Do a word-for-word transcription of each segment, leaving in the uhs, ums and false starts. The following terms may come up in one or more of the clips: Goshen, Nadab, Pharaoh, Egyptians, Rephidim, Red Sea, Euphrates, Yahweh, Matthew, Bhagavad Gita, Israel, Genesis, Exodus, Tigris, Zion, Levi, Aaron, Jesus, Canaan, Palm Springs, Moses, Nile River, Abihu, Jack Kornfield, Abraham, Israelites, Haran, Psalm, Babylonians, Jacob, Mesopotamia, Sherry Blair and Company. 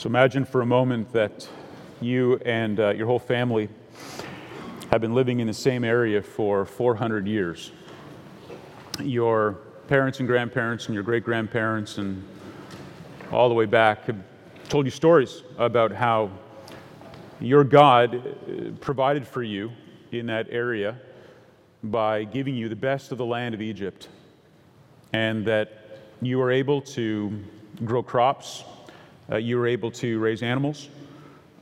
So imagine for a moment that you and uh, your whole family have been living in the same area for four hundred years. Your parents and grandparents and your great-grandparents and all the way back have told you stories about how your God provided for you in that area by giving you the best of the land of Egypt, and that you were able to grow crops, uh, you were able to raise animals,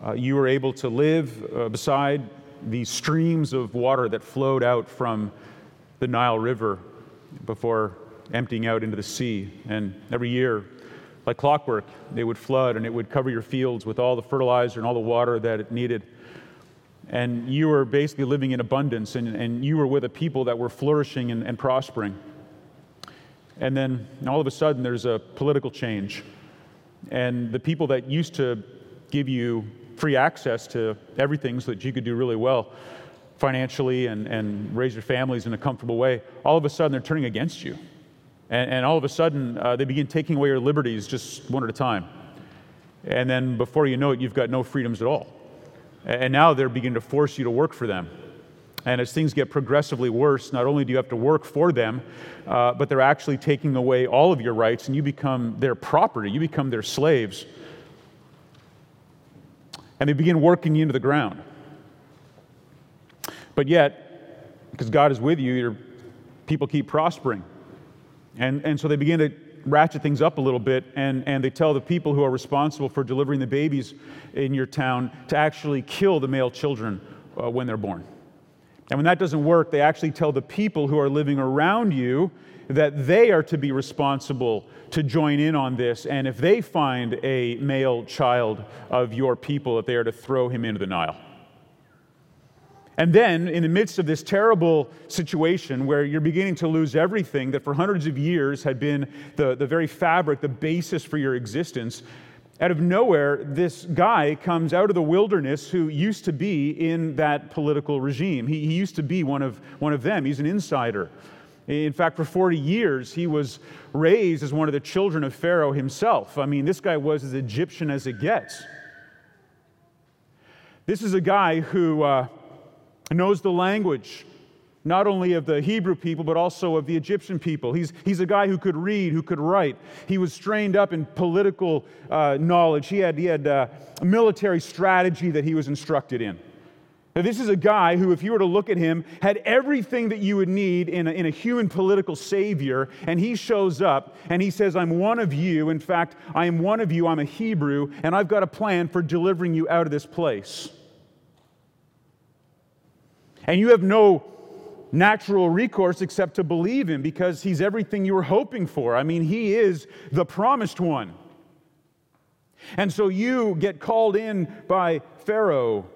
uh, you were able to live uh, beside the streams of water that flowed out from the Nile River before emptying out into the sea. And every year, like clockwork, they would flood and it would cover your fields with all the fertilizer and all the water that it needed. And you were basically living in abundance, and, and you were with a people that were flourishing and, and prospering. And then all of a sudden there's a political change, and the people that used to give you free access to everything so that you could do really well financially and, and raise your families in a comfortable way, all of a sudden they're turning against you. And, and all of a sudden uh, they begin taking away your liberties just one at a time. And then before you know it, you've got no freedoms at all. And now they're beginning to force you to work for them. And as things get progressively worse, not only do you have to work for them, uh, but they're actually taking away all of your rights, and you become their property. You become their slaves. And they begin working you into the ground. But yet, because God is with you, your people keep prospering. And, and so they begin to ratchet things up a little bit, and, and they tell the people who are responsible for delivering the babies in your town to actually kill the male children uh, when they're born. And when that doesn't work, they actually tell the people who are living around you that they are to be responsible to join in on this, and if they find a male child of your people, that they are to throw him into the Nile. And then, in the midst of this terrible situation where you're beginning to lose everything that for hundreds of years had been the, the very fabric, the basis for your existence, out of nowhere, this guy comes out of the wilderness who used to be in that political regime. He, he used to be one of, one of them. He's an insider. In fact, for forty years, he was raised as one of the children of Pharaoh himself. I mean, this guy was as Egyptian as it gets. This is a guy who... Uh, knows the language, not only of the Hebrew people, but also of the Egyptian people. He's, he's a guy who could read, who could write. He was trained up in political uh, knowledge. He had, he had uh, military strategy that he was instructed in. Now, this is a guy who, if you were to look at him, had everything that you would need in a, in a human political savior, and he shows up, and he says, I'm one of you. In fact, I am one of you. I'm a Hebrew, and I've got a plan for delivering you out of this place. And you have no natural recourse except to believe him, because he's everything you were hoping for. I mean, he is the promised one. And so you get called in by Pharaoh,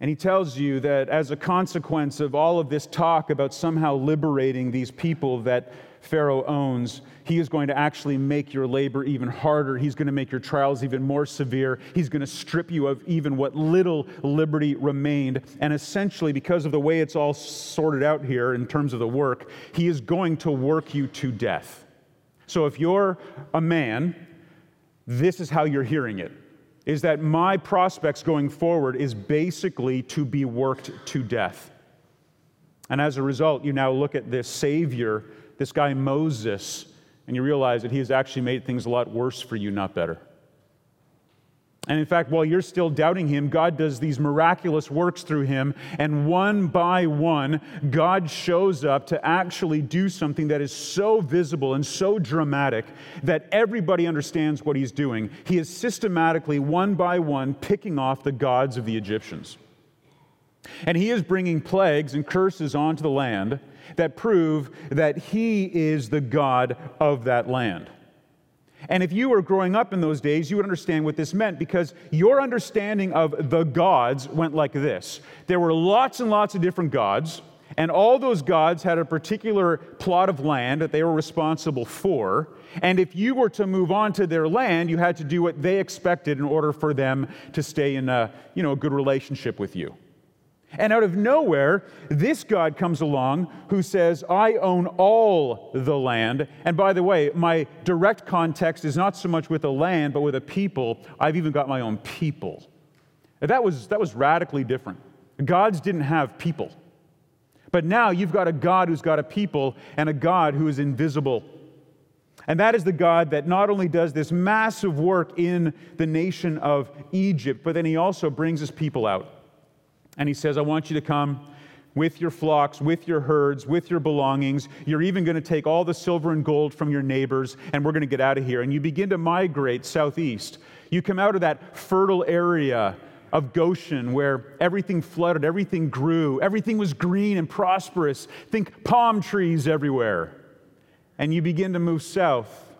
and he tells you that as a consequence of all of this talk about somehow liberating these people that Pharaoh owns, he is going to actually make your labor even harder. He's going to make your trials even more severe. He's going to strip you of even what little liberty remained. And essentially, because of the way it's all sorted out here in terms of the work, he is going to work you to death. So if you're a man, this is how you're hearing it, is that my prospects going forward is basically to be worked to death. And as a result, you now look at this Savior, this guy Moses, and you realize that he has actually made things a lot worse for you, not better. And in fact, while you're still doubting him, God does these miraculous works through him, and one by one, God shows up to actually do something that is so visible and so dramatic that everybody understands what he's doing. He is systematically, one by one, picking off the gods of the Egyptians. And he is bringing plagues and curses onto the land that prove that he is the God of that land. And if you were growing up in those days, you would understand what this meant, because your understanding of the gods went like this. There were lots and lots of different gods, and all those gods had a particular plot of land that they were responsible for, and if you were to move on to their land, you had to do what they expected in order for them to stay in a, you know, a good relationship with you. And out of nowhere, this God comes along who says, I own all the land. And by the way, my direct context is not so much with a land, but with a people. I've even got my own people. That was, that was radically different. Gods didn't have people. But now you've got a God who's got a people and a God who is invisible. And that is the God that not only does this massive work in the nation of Egypt, but then he also brings his people out. And he says, I want you to come with your flocks, with your herds, with your belongings. You're even going to take all the silver and gold from your neighbors, and we're going to get out of here. And you begin to migrate southeast. You come out of that fertile area of Goshen where everything flooded, everything grew, everything was green and prosperous. Think palm trees everywhere. And you begin to move south.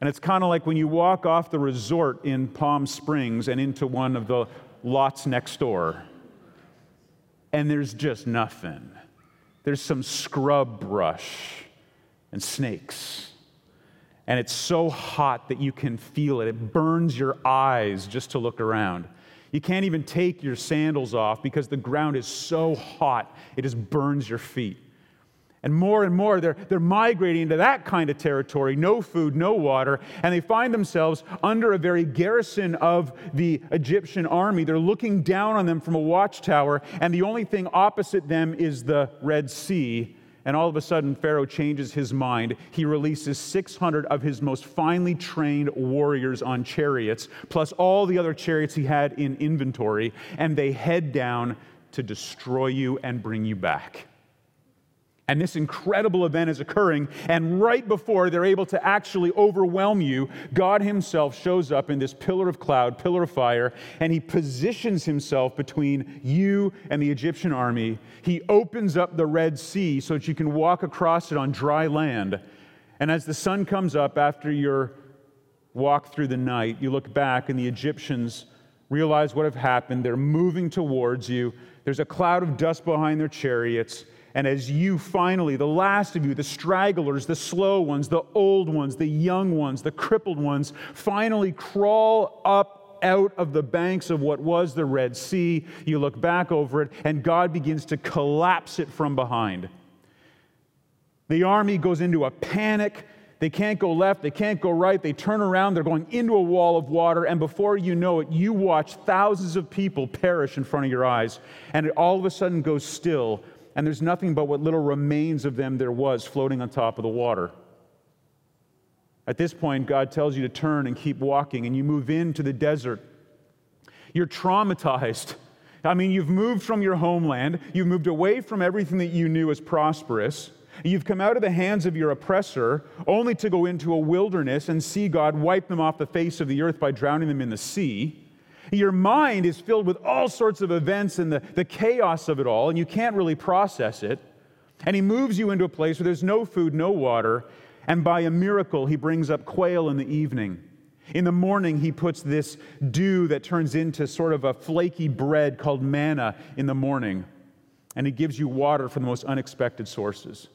And it's kind of like when you walk off the resort in Palm Springs and into one of the lots next door. And there's just nothing. There's some scrub brush and snakes. And it's so hot that you can feel it. It burns your eyes just to look around. You can't even take your sandals off because the ground is so hot, it just burns your feet. And more and more, they're, they're migrating into that kind of territory, no food, no water, and they find themselves under a very garrison of the Egyptian army. They're looking down on them from a watchtower, and the only thing opposite them is the Red Sea. And all of a sudden, Pharaoh changes his mind. He releases six hundred of his most finely trained warriors on chariots, plus all the other chariots he had in inventory, and they head down to destroy you and bring you back. And this incredible event is occurring, and right before they're able to actually overwhelm you, God himself shows up in this pillar of cloud, pillar of fire, and he positions himself between you and the Egyptian army. He opens up the Red Sea so that you can walk across it on dry land. And as the sun comes up after your walk through the night, you look back and the Egyptians realize what have happened. They're moving towards you. There's a cloud of dust behind their chariots. And as you finally, the last of you, the stragglers, the slow ones, the old ones, the young ones, the crippled ones, finally crawl up out of the banks of what was the Red Sea, you look back over it, and God begins to collapse it from behind. The army goes into a panic. They can't go left, they can't go right, they turn around, they're going into a wall of water, and before you know it, you watch thousands of people perish in front of your eyes, and it all of a sudden goes still. And there's nothing but what little remains of them there was floating on top of the water. At this point, God tells you to turn and keep walking, and you move into the desert. You're traumatized. I mean, you've moved from your homeland. You've moved away from everything that you knew as prosperous. You've come out of the hands of your oppressor, only to go into a wilderness and see God wipe them off the face of the earth by drowning them in the sea. Your mind is filled with all sorts of events and the, the chaos of it all, and you can't really process it. And he moves you into a place where there's no food, no water, and by a miracle, he brings up quail in the evening. In the morning, he puts this dew that turns into sort of a flaky bread called manna in the morning, and he gives you water from the most unexpected sources.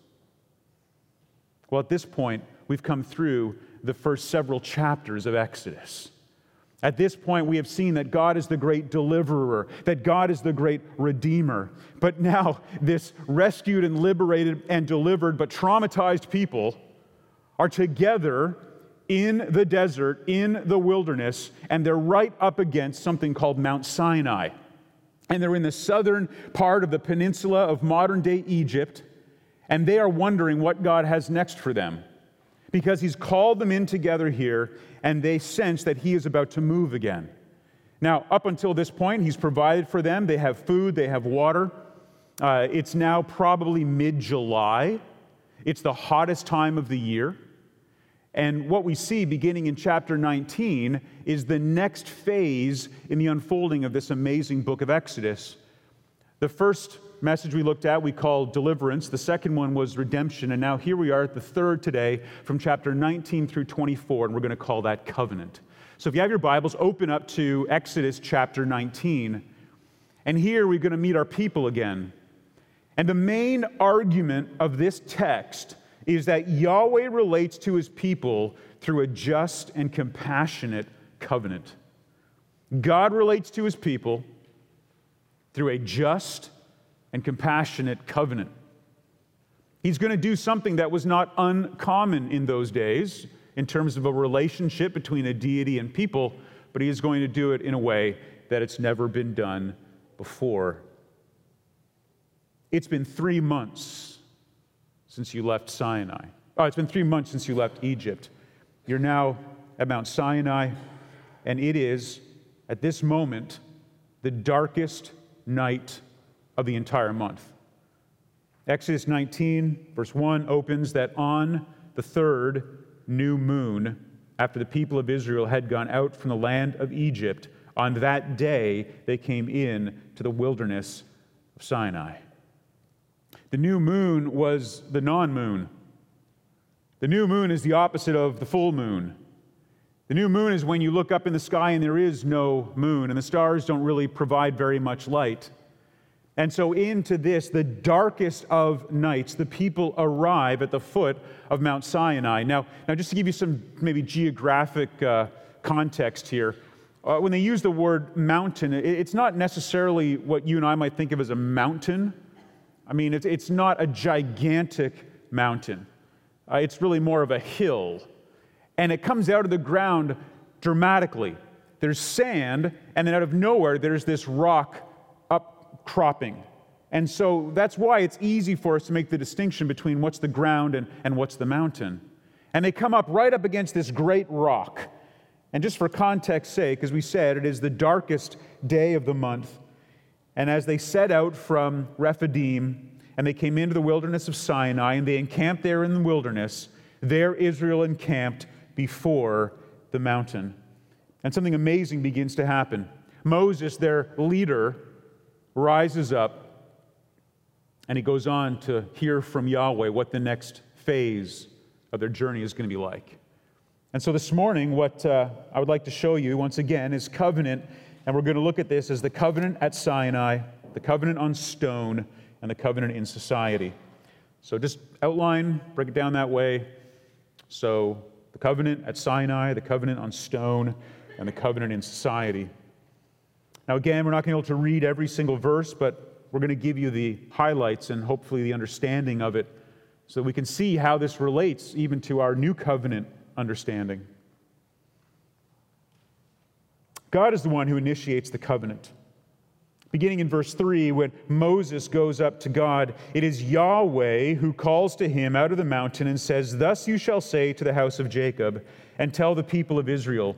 Well, at this point, we've come through the first several chapters of Exodus. At this point, we have seen that God is the great deliverer, that God is the great redeemer. But now, this rescued and liberated and delivered but traumatized people are together in the desert, in the wilderness, and they're right up against something called Mount Sinai. And they're in the southern part of the peninsula of modern-day Egypt, and they are wondering what God has next for them. Because he's called them in together here, and they sense that he is about to move again. Now, up until this point, he's provided for them. They have food, they have water. Uh, it's now probably mid-July. It's the hottest time of the year. And what we see beginning in chapter nineteen is the next phase in the unfolding of this amazing book of Exodus. The first message we looked at, we called deliverance. The second one was redemption. And now here we are at the third today from chapter nineteen through twenty-four, and we're going to call that covenant. So if you have your Bibles, open up to Exodus chapter nineteen. And here we're going to meet our people again. And the main argument of this text is that Yahweh relates to his people through a just and compassionate covenant. God relates to his people through a just and compassionate covenant. He's going to do something that was not uncommon in those days in terms of a relationship between a deity and people, but he is going to do it in a way that it's never been done before. It's been three months since you left Sinai. Oh, it's been three months since you left Egypt. You're now at Mount Sinai, and it is, at this moment, the darkest night of the entire month. Exodus nineteen, verse one, opens that on the third new moon, after the people of Israel had gone out from the land of Egypt, on that day they came in to the wilderness of Sinai. The new moon was the non-moon. The new moon is the opposite of the full moon. The new moon is when you look up in the sky and there is no moon, and the stars don't really provide very much light. And so into this, the darkest of nights, the people arrive at the foot of Mount Sinai. Now, now just to give you some maybe geographic uh, context here, uh, when they use the word mountain, it, it's not necessarily what you and I might think of as a mountain. I mean, it's, it's not a gigantic mountain. Uh, it's really more of a hill. And it comes out of the ground dramatically. There's sand, and then out of nowhere, there's this rock cropping. And so that's why it's easy for us to make the distinction between what's the ground and, and what's the mountain. And they come up right up against this great rock. And just for context's sake, as we said, it is the darkest day of the month. And as they set out from Rephidim, and they came into the wilderness of Sinai, and they encamped there in the wilderness, there Israel encamped before the mountain. And something amazing begins to happen. Moses, their leader, rises up, and he goes on to hear from Yahweh what the next phase of their journey is going to be like. And so this morning, what uh, I would like to show you once again is covenant, and we're going to look at this as the covenant at Sinai, the covenant on stone, and the covenant in society. So just outline, break it down that way. So the covenant at Sinai, the covenant on stone, and the covenant in society. Now again, we're not going to be able to read every single verse, but we're going to give you the highlights and hopefully the understanding of it so that we can see how this relates even to our new covenant understanding. God is the one who initiates the covenant. Beginning in verse three, when Moses goes up to God, it is Yahweh who calls to him out of the mountain and says, "Thus you shall say to the house of Jacob, and tell the people of Israel,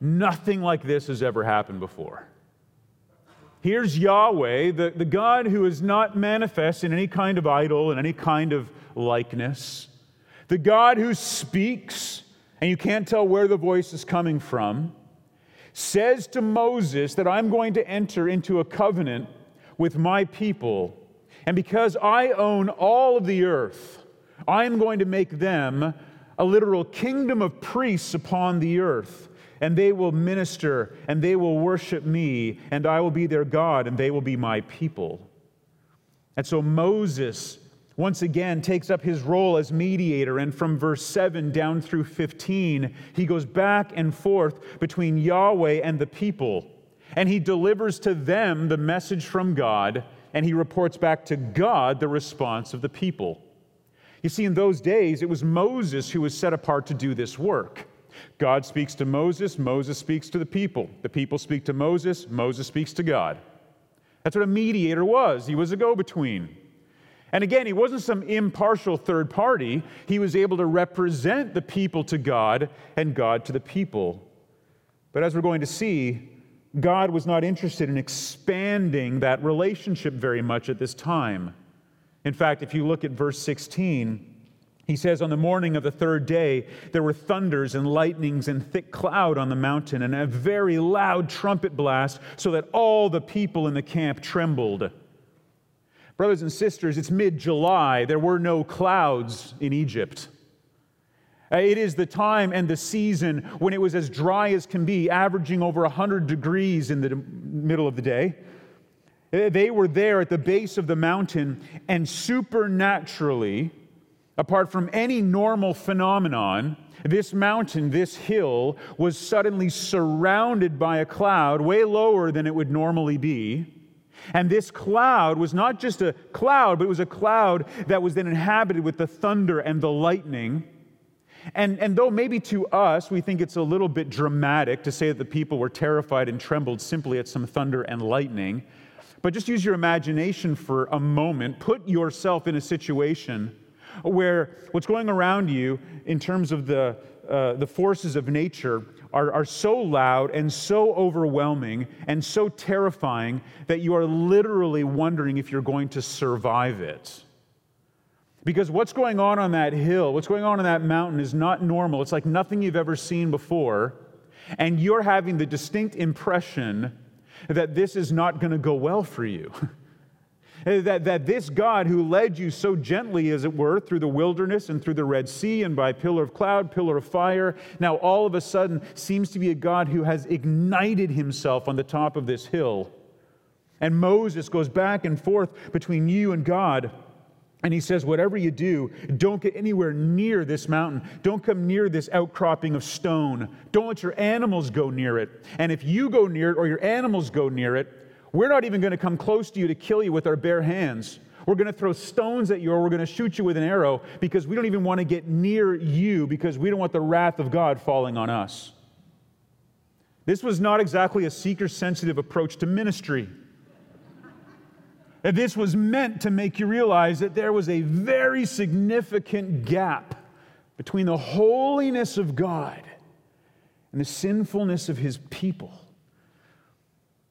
Nothing like this has ever happened before. Here's Yahweh, the, the God who is not manifest in any kind of idol, in any kind of likeness. The God who speaks, and you can't tell where the voice is coming from, says to Moses that I'm going to enter into a covenant with my people, and because I own all of the earth, I'm going to make them a literal kingdom of priests upon the earth. And they will minister, and they will worship me, and I will be their God, and they will be my people. And so Moses, once again, takes up his role as mediator, and from verse seven down through fifteen, he goes back and forth between Yahweh and the people, and he delivers to them the message from God, and he reports back to God the response of the people. You see, in those days, it was Moses who was set apart to do this work. God speaks to Moses, Moses speaks to the people. The people speak to Moses, Moses speaks to God. That's what a mediator was. He was a go-between. And again, he wasn't some impartial third party. He was able to represent the people to God and God to the people. But as we're going to see, God was not interested in expanding that relationship very much at this time. In fact, if you look at verse sixteen, he says, "On the morning of the third day, there were thunders and lightnings and thick cloud on the mountain, and a very loud trumpet blast, so that all the people in the camp trembled. Brothers and sisters, it's mid-July. There were no clouds in Egypt. It is the time and the season when it was as dry as can be, averaging over one hundred degrees in the middle of the day. They were there at the base of the mountain, and supernaturally, apart from any normal phenomenon, this mountain, this hill, was suddenly surrounded by a cloud way lower than it would normally be. And this cloud was not just a cloud, but it was a cloud that was then inhabited with the thunder and the lightning. And, and though maybe to us we think it's a little bit dramatic to say that the people were terrified and trembled simply at some thunder and lightning, but just use your imagination for a moment. Put yourself in a situation where what's going around you in terms of the uh, the forces of nature are, are so loud and so overwhelming and so terrifying that you are literally wondering if you're going to survive it. Because what's going on on that hill, what's going on on that mountain is not normal. It's like nothing you've ever seen before. And you're having the distinct impression that this is not going to go well for you. That, that this God who led you so gently, as it were, through the wilderness and through the Red Sea and by pillar of cloud, pillar of fire, now all of a sudden seems to be a God who has ignited himself on the top of this hill. And Moses goes back and forth between you and God. And he says, whatever you do, don't get anywhere near this mountain. Don't come near this outcropping of stone. Don't let your animals go near it. And if you go near it or your animals go near it, we're not even going to come close to you to kill you with our bare hands. We're going to throw stones at you or we're going to shoot you with an arrow because we don't even want to get near you because we don't want the wrath of God falling on us. This was not exactly a seeker-sensitive approach to ministry. This was meant to make you realize that there was a very significant gap between the holiness of God and the sinfulness of his people.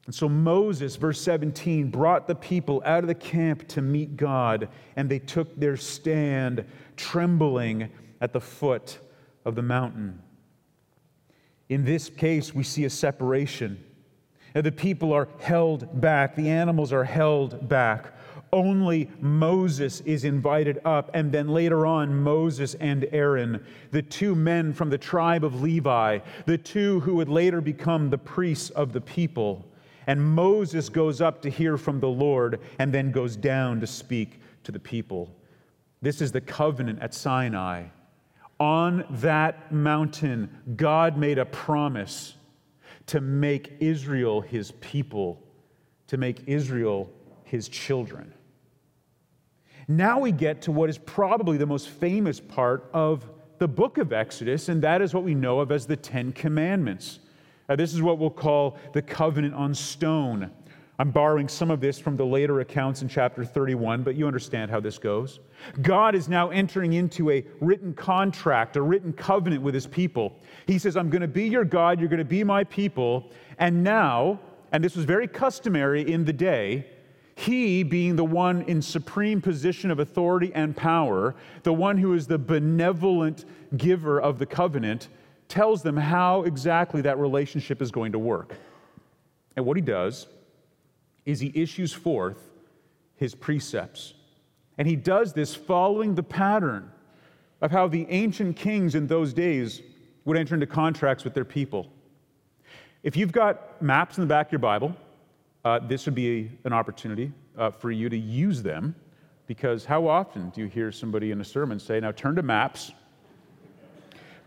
And so Moses, verse seventeen, brought the people out of the camp to meet God, and they took their stand, trembling at the foot of the mountain. In this case, we see a separation. The people are held back. The animals are held back. Only Moses is invited up. And then later on, Moses and Aaron, the two men from the tribe of Levi, the two who would later become the priests of the people. And Moses goes up to hear from the Lord and then goes down to speak to the people. This is the covenant at Sinai. On that mountain, God made a promise to make Israel his people, to make Israel his children. Now we get to what is probably the most famous part of the book of Exodus, and that is what we know of as the Ten Commandments. Now, this is what we'll call the covenant on stone. I'm borrowing some of this from the later accounts in chapter thirty-one, but you understand how this goes. God is now entering into a written contract, a written covenant with his people. He says, I'm going to be your God, you're going to be my people. And now, and this was very customary in the day, he being the one in supreme position of authority and power, the one who is the benevolent giver of the covenant, tells them how exactly that relationship is going to work. And what he does is he issues forth his precepts. And he does this following the pattern of how the ancient kings in those days would enter into contracts with their people. If you've got maps in the back of your Bible, uh, this would be an opportunity uh, for you to use them, because how often do you hear somebody in a sermon say, now turn to maps?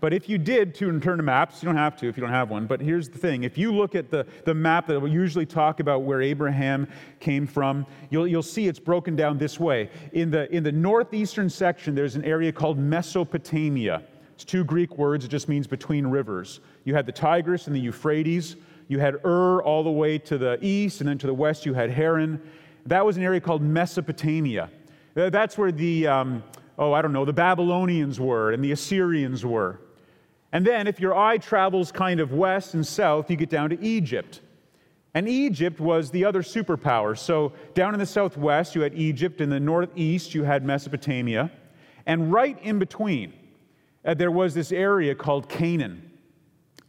But if you did to turn to maps, you don't have to if you don't have one. But here's the thing. If you look at the, the map that will usually talk about where Abraham came from, you'll you'll see it's broken down this way. In the in the northeastern section, there's an area called Mesopotamia. It's two Greek words. It just means between rivers. You had the Tigris and the Euphrates. You had Ur all the way to the east, and then to the west you had Haran. That was an area called Mesopotamia. That's where the, um, oh, I don't know, the Babylonians were and the Assyrians were. And then if your eye travels kind of west and south, you get down to Egypt. And Egypt was the other superpower. So down in the southwest, you had Egypt. In the northeast, you had Mesopotamia. And right in between, uh, there was this area called Canaan.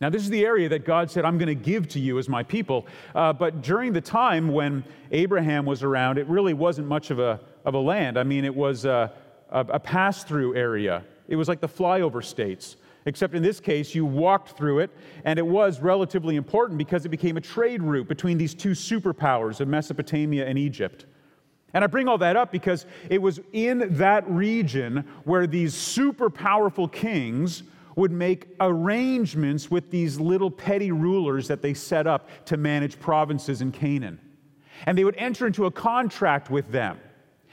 Now, this is the area that God said, I'm going to give to you as my people. Uh, but during the time when Abraham was around, it really wasn't much of a of a land. I mean, it was a, a, a pass-through area. It was like the flyover states, except in this case, you walked through it, and it was relatively important because it became a trade route between these two superpowers of Mesopotamia and Egypt. And I bring all that up because it was in that region where these super powerful kings would make arrangements with these little petty rulers that they set up to manage provinces in Canaan. And they would enter into a contract with them.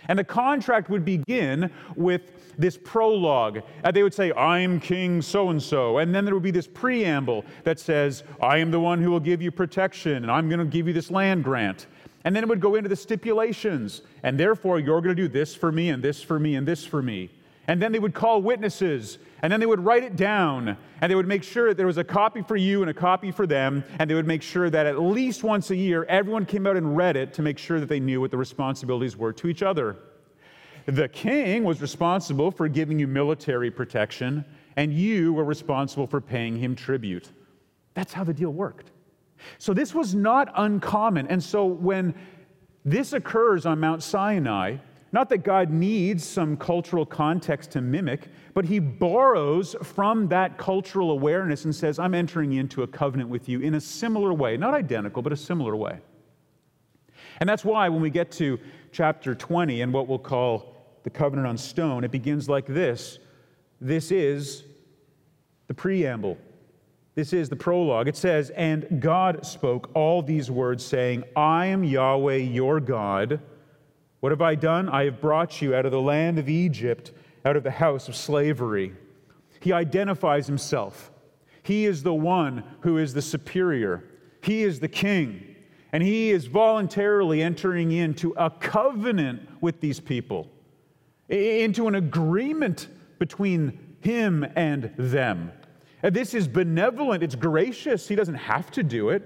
And the contract would begin with this prologue. Uh, they would say, I'm King so-and-so. And then there would be this preamble that says, I am the one who will give you protection, and I'm going to give you this land grant. And then it would go into the stipulations. And therefore, you're going to do this for me, and this for me, and this for me. And then they would call witnesses, and then they would write it down, and they would make sure that there was a copy for you and a copy for them, and they would make sure that at least once a year, everyone came out and read it to make sure that they knew what the responsibilities were to each other. The king was responsible for giving you military protection, and you were responsible for paying him tribute. That's how the deal worked. So this was not uncommon, and so when this occurs on Mount Sinai, not that God needs some cultural context to mimic, but he borrows from that cultural awareness and says, I'm entering into a covenant with you in a similar way, not identical, but a similar way. And that's why when we get to chapter twenty and what we'll call the covenant on stone, it begins like this. This is the preamble. This is the prologue. It says, and God spoke all these words, saying, I am Yahweh your God. What have I done? I have brought you out of the land of Egypt, out of the house of slavery. He identifies himself. He is the one who is the superior. He is the king. And he is voluntarily entering into a covenant with these people, into an agreement between him and them. And this is benevolent. It's gracious. He doesn't have to do it.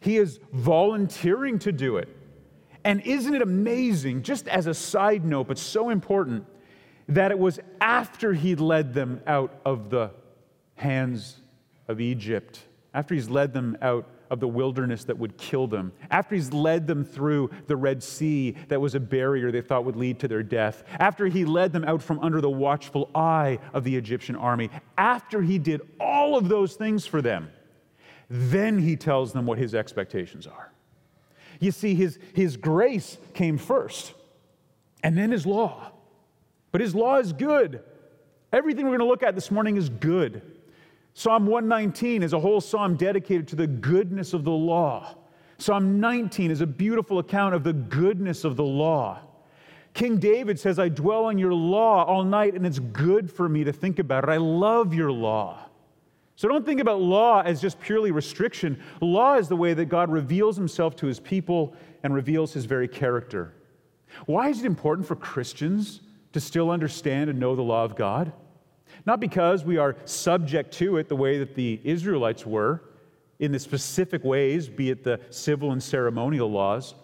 He is volunteering to do it. And isn't it amazing, just as a side note, but so important, that it was after he led them out of the hands of Egypt, after he's led them out of the wilderness that would kill them, after he's led them through the Red Sea that was a barrier they thought would lead to their death, after he led them out from under the watchful eye of the Egyptian army, after he did all of those things for them, then he tells them what his expectations are. You see, his, his grace came first, and then his law. But his law is good. Everything we're going to look at this morning is good. Psalm one nineteen is a whole psalm dedicated to the goodness of the law. Psalm nineteen is a beautiful account of the goodness of the law. King David says, I dwell on your law all night, and it's good for me to think about it. I love your law. So don't think about law as just purely restriction. Law is the way that God reveals himself to his people and reveals his very character. Why is it important for Christians to still understand and know the law of God? Not because we are subject to it the way that the Israelites were in the specific ways, be it the civil and ceremonial laws,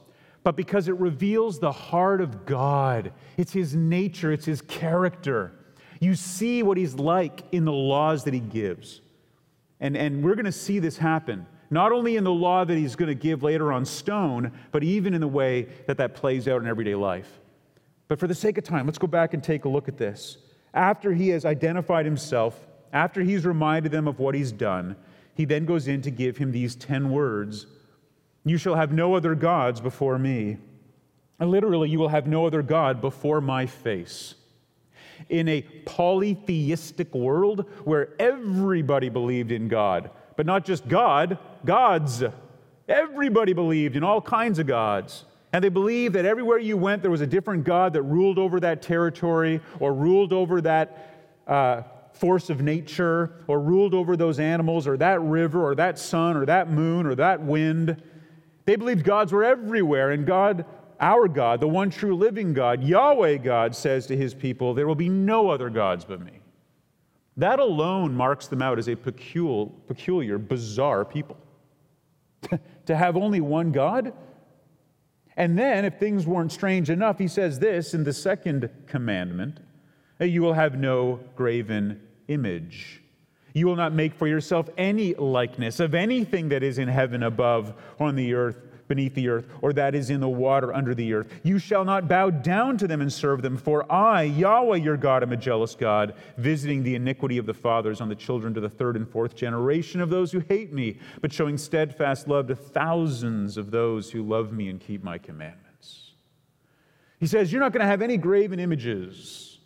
but because it reveals the heart of God. It's his nature. It's his character. You see what he's like in the laws that he gives. And, and we're going to see this happen, not only in the law that he's going to give later on stone, but even in the way that that plays out in everyday life. But for the sake of time, let's go back and take a look at this. After he has identified himself, after he's reminded them of what he's done, he then goes in to give him these ten words. You shall have no other gods before me. And literally, you will have no other God before my face. In a polytheistic world where everybody believed in God, but not just God, gods. Everybody believed in all kinds of gods. And they believed that everywhere you went, there was a different God that ruled over that territory or ruled over that uh, force of nature or ruled over those animals or that river or that sun or that moon or that wind. They believed gods were everywhere, and God Our God, the one true living God, Yahweh God, says to his people, there will be no other gods but me. That alone marks them out as a peculiar, peculiar bizarre people. To have only one God? And then, if things weren't strange enough, he says this in the second commandment, you will have no graven image. You will not make for yourself any likeness of anything that is in heaven above, on the earth, beneath the earth, or that is in the water under the earth. You shall not bow down to them and serve them, for I, Yahweh your God, am a jealous God, visiting the iniquity of the fathers on the children to the third and fourth generation of those who hate me, but showing steadfast love to thousands of those who love me and keep my commandments. He says, you're not going to have any graven images.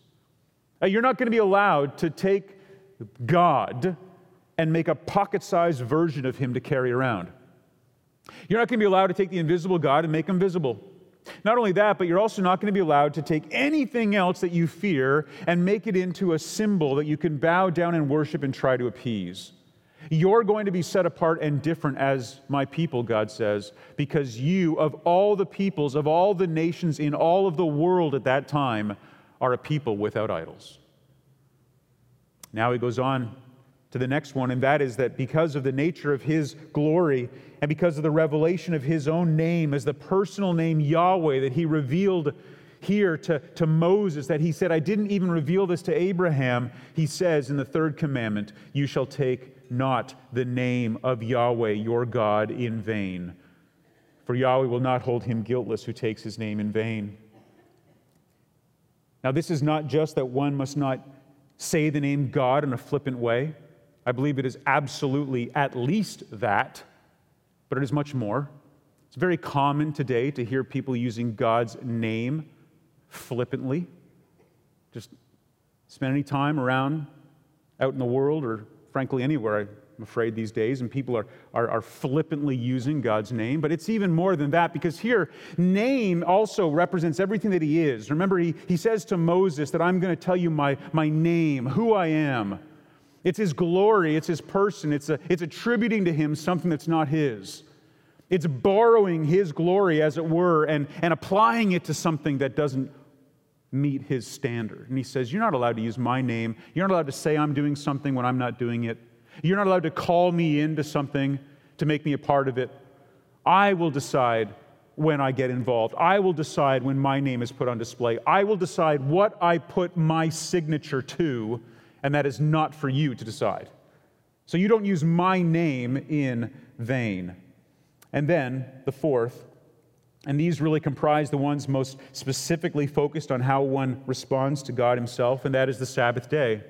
You're not going to be allowed to take God and make a pocket-sized version of him to carry around. You're not going to be allowed to take the invisible God and make him visible. Not only that, but you're also not going to be allowed to take anything else that you fear and make it into a symbol that you can bow down and worship and try to appease. You're going to be set apart and different as my people, God says, because you, of all the peoples, of all the nations in all of the world at that time, are a people without idols. Now he goes on to the next one, and that is that because of the nature of his glory and because of the revelation of his own name as the personal name Yahweh that he revealed here to, to Moses, that he said, I didn't even reveal this to Abraham. He says in the third commandment, you shall take not the name of Yahweh your God in vain, for Yahweh will not hold him guiltless who takes his name in vain. Now this is not just that one must not say the name God in a flippant way. I believe it is absolutely at least that, but it is much more. It's very common today to hear people using God's name flippantly. Just spend any time around out in the world or frankly anywhere, I'm afraid, these days, and people are, are, are flippantly using God's name. But it's even more than that, because here, name also represents everything that he is. Remember, he, he says to Moses that I'm going to tell you my, my name, who I am. It's his glory, it's his person, it's, a, it's attributing to him something that's not his. It's borrowing his glory, as it were, and, and applying it to something that doesn't meet his standard. And he says, you're not allowed to use my name. You're not allowed to say I'm doing something when I'm not doing it. You're not allowed to call me into something to make me a part of it. I will decide when I get involved. I will decide when my name is put on display. I will decide what I put my signature to, and that is not for you to decide. So you don't use my name in vain. And then the fourth, and these really comprise the ones most specifically focused on how one responds to God himself, and that is the Sabbath day.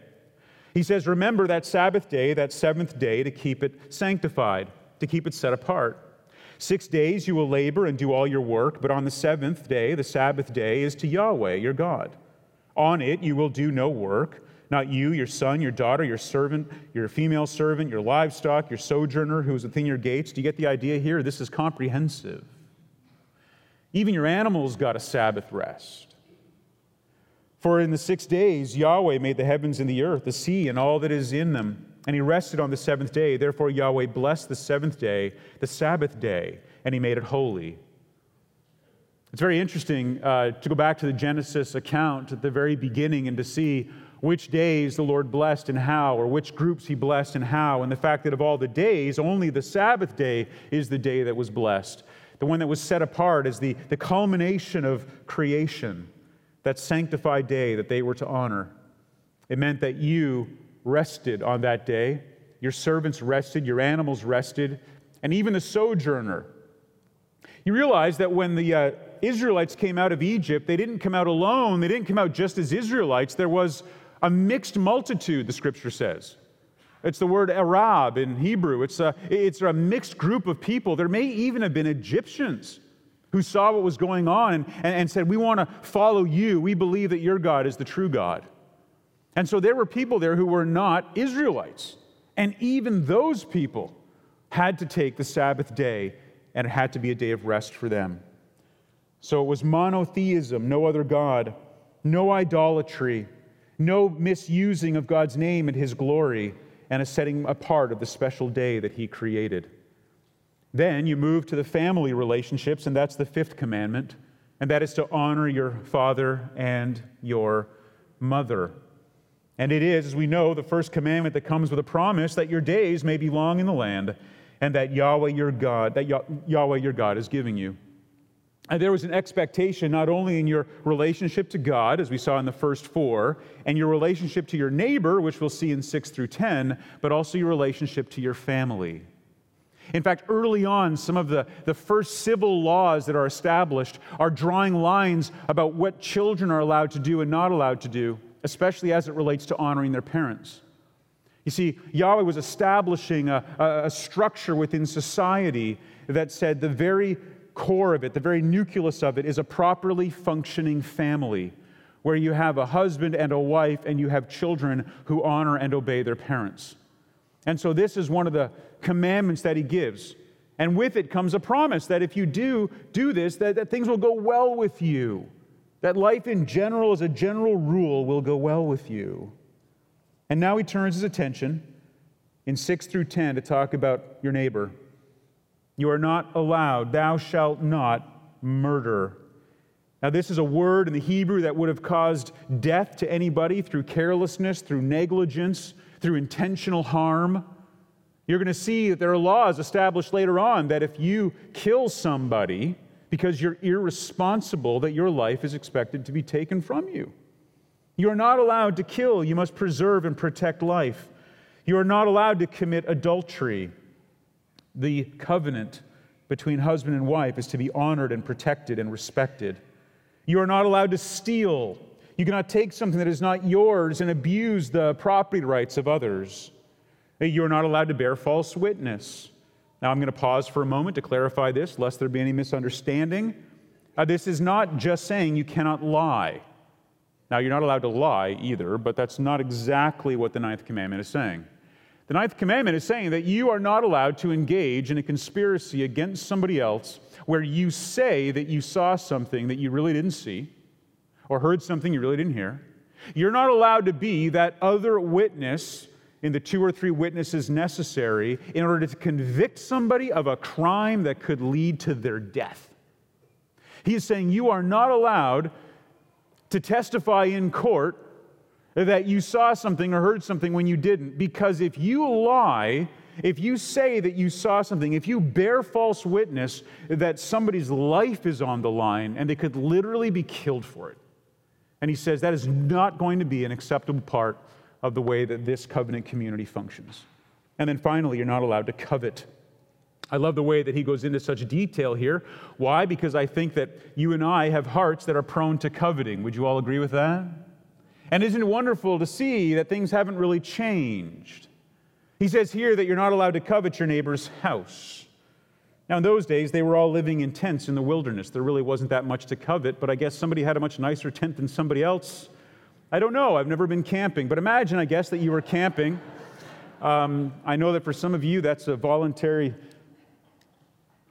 He says, remember that Sabbath day, that seventh day, to keep it sanctified, to keep it set apart. Six days you will labor and do all your work, but on the seventh day, the Sabbath day, is to Yahweh your God. On it you will do no work, not you, your son, your daughter, your servant, your female servant, your livestock, your sojourner who is within your gates. Do you get the idea here? This is comprehensive. Even your animals got a Sabbath rest. For in the six days Yahweh made the heavens and the earth, the sea, and all that is in them. And he rested on the seventh day. Therefore Yahweh blessed the seventh day, the Sabbath day, and he made it holy. It's very interesting uh, to go back to the Genesis account at the very beginning and to see which days the Lord blessed and how, or which groups he blessed and how, and the fact that of all the days, only the Sabbath day is the day that was blessed, the one that was set apart as the, the culmination of creation. That sanctified day that they were to honor. It meant that you rested on that day. Your servants rested, your animals rested, and even the sojourner. You realize that when the uh, Israelites came out of Egypt, they didn't come out alone. They didn't come out just as Israelites. There was a mixed multitude, the scripture says. It's the word Arab in Hebrew. It's a, it's a mixed group of people. There may even have been Egyptians who saw what was going on and, and said, we want to follow you. We believe that your God is the true God. And so there were people there who were not Israelites. And even those people had to take the Sabbath day, and it had to be a day of rest for them. So it was monotheism, no other God, no idolatry, no misusing of God's name and his glory, and a setting apart of the special day that he created. Then you move to the family relationships, and that's the fifth commandment, and that is to honor your father and your mother. And it is, as we know, the first commandment that comes with a promise that your days may be long in the land, and that Yahweh your God, that Yahweh your God is giving you. And there was an expectation not only in your relationship to God, as we saw in the first four, and your relationship to your neighbor, which we'll see in six through ten, but also your relationship to your family. In fact, early on, some of the, the first civil laws that are established are drawing lines about what children are allowed to do and not allowed to do, especially as it relates to honoring their parents. You see, Yahweh was establishing a, a, a structure within society that said the very core of it, the very nucleus of it, is a properly functioning family where you have a husband and a wife and you have children who honor and obey their parents. And so this is one of the commandments that he gives. And with it comes a promise that if you do do this, that, that things will go well with you, that life in general, as a general rule, will go well with you. And now he turns his attention in six through ten to talk about your neighbor. You are not allowed, thou shalt not murder. Now this is a word in the Hebrew that would have caused death to anybody through carelessness, through negligence, through intentional harm. You're going to see that there are laws established later on that if you kill somebody because you're irresponsible, that your life is expected to be taken from you. You are not allowed to kill. You must preserve and protect life. You are not allowed to commit adultery. The covenant between husband and wife is to be honored and protected and respected. You are not allowed to steal. You cannot take something that is not yours and abuse the property rights of others. You are not allowed to bear false witness. Now I'm going to pause for a moment to clarify this, lest there be any misunderstanding. Uh, this is not just saying you cannot lie. Now, you're not allowed to lie either, but that's not exactly what the Ninth Commandment is saying. The Ninth Commandment is saying that you are not allowed to engage in a conspiracy against somebody else where you say that you saw something that you really didn't see or heard something you really didn't hear. You're not allowed to be that other witness in the two or three witnesses necessary in order to convict somebody of a crime that could lead to their death. He is saying you are not allowed to testify in court that you saw something or heard something when you didn't. Because if you lie, if you say that you saw something, if you bear false witness, that somebody's life is on the line and they could literally be killed for it. And he says that is not going to be an acceptable part of the way that this covenant community functions. And then finally, you're not allowed to covet. I love the way that he goes into such detail here. Why? Because I think that you and I have hearts that are prone to coveting. Would you all agree with that? And isn't it wonderful to see that things haven't really changed? He says here that you're not allowed to covet your neighbor's house. Now, in those days, they were all living in tents in the wilderness. There really wasn't that much to covet, but I guess somebody had a much nicer tent than somebody else. I don't know. I've never been camping, but imagine, I guess, that you were camping. Um, I know that for some of you, that's a voluntary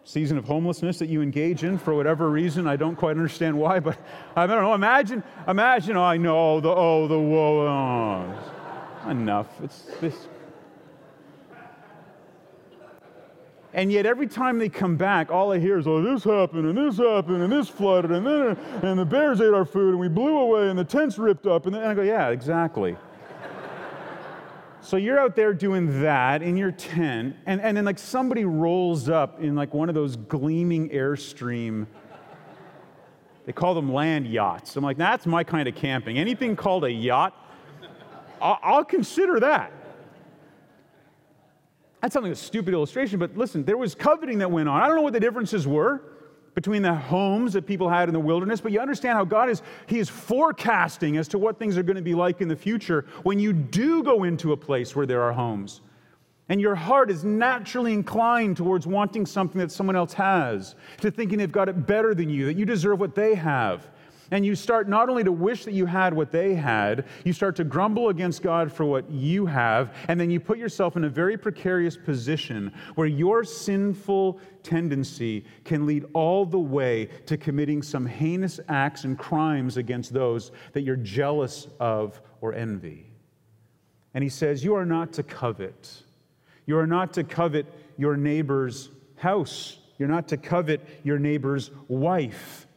season of homelessness that you engage in for whatever reason. I don't quite understand why, but I don't know. Imagine, imagine, oh, I know, the oh, the whoa, oh. Enough. It's this. And yet every time they come back, all I hear is, oh, this happened, and this happened, and this flooded, and then and the bears ate our food, and we blew away, and the tents ripped up, and then and I go, yeah, exactly. So you're out there doing that in your tent, and, and then like somebody rolls up in like one of those gleaming Airstream, they call them land yachts. I'm like, that's my kind of camping. Anything called a yacht, I'll, I'll consider that. That sounds like a stupid illustration, but listen, there was coveting that went on. I don't know what the differences were between the homes that people had in the wilderness, but you understand how God is, he is forecasting as to what things are going to be like in the future when you do go into a place where there are homes. And your heart is naturally inclined towards wanting something that someone else has, to thinking they've got it better than you, that you deserve what they have. And you start not only to wish that you had what they had, you start to grumble against God for what you have, and then you put yourself in a very precarious position where your sinful tendency can lead all the way to committing some heinous acts and crimes against those that you're jealous of or envy. And he says, you are not to covet. You are not to covet your neighbor's house. You're not to covet your neighbor's wife.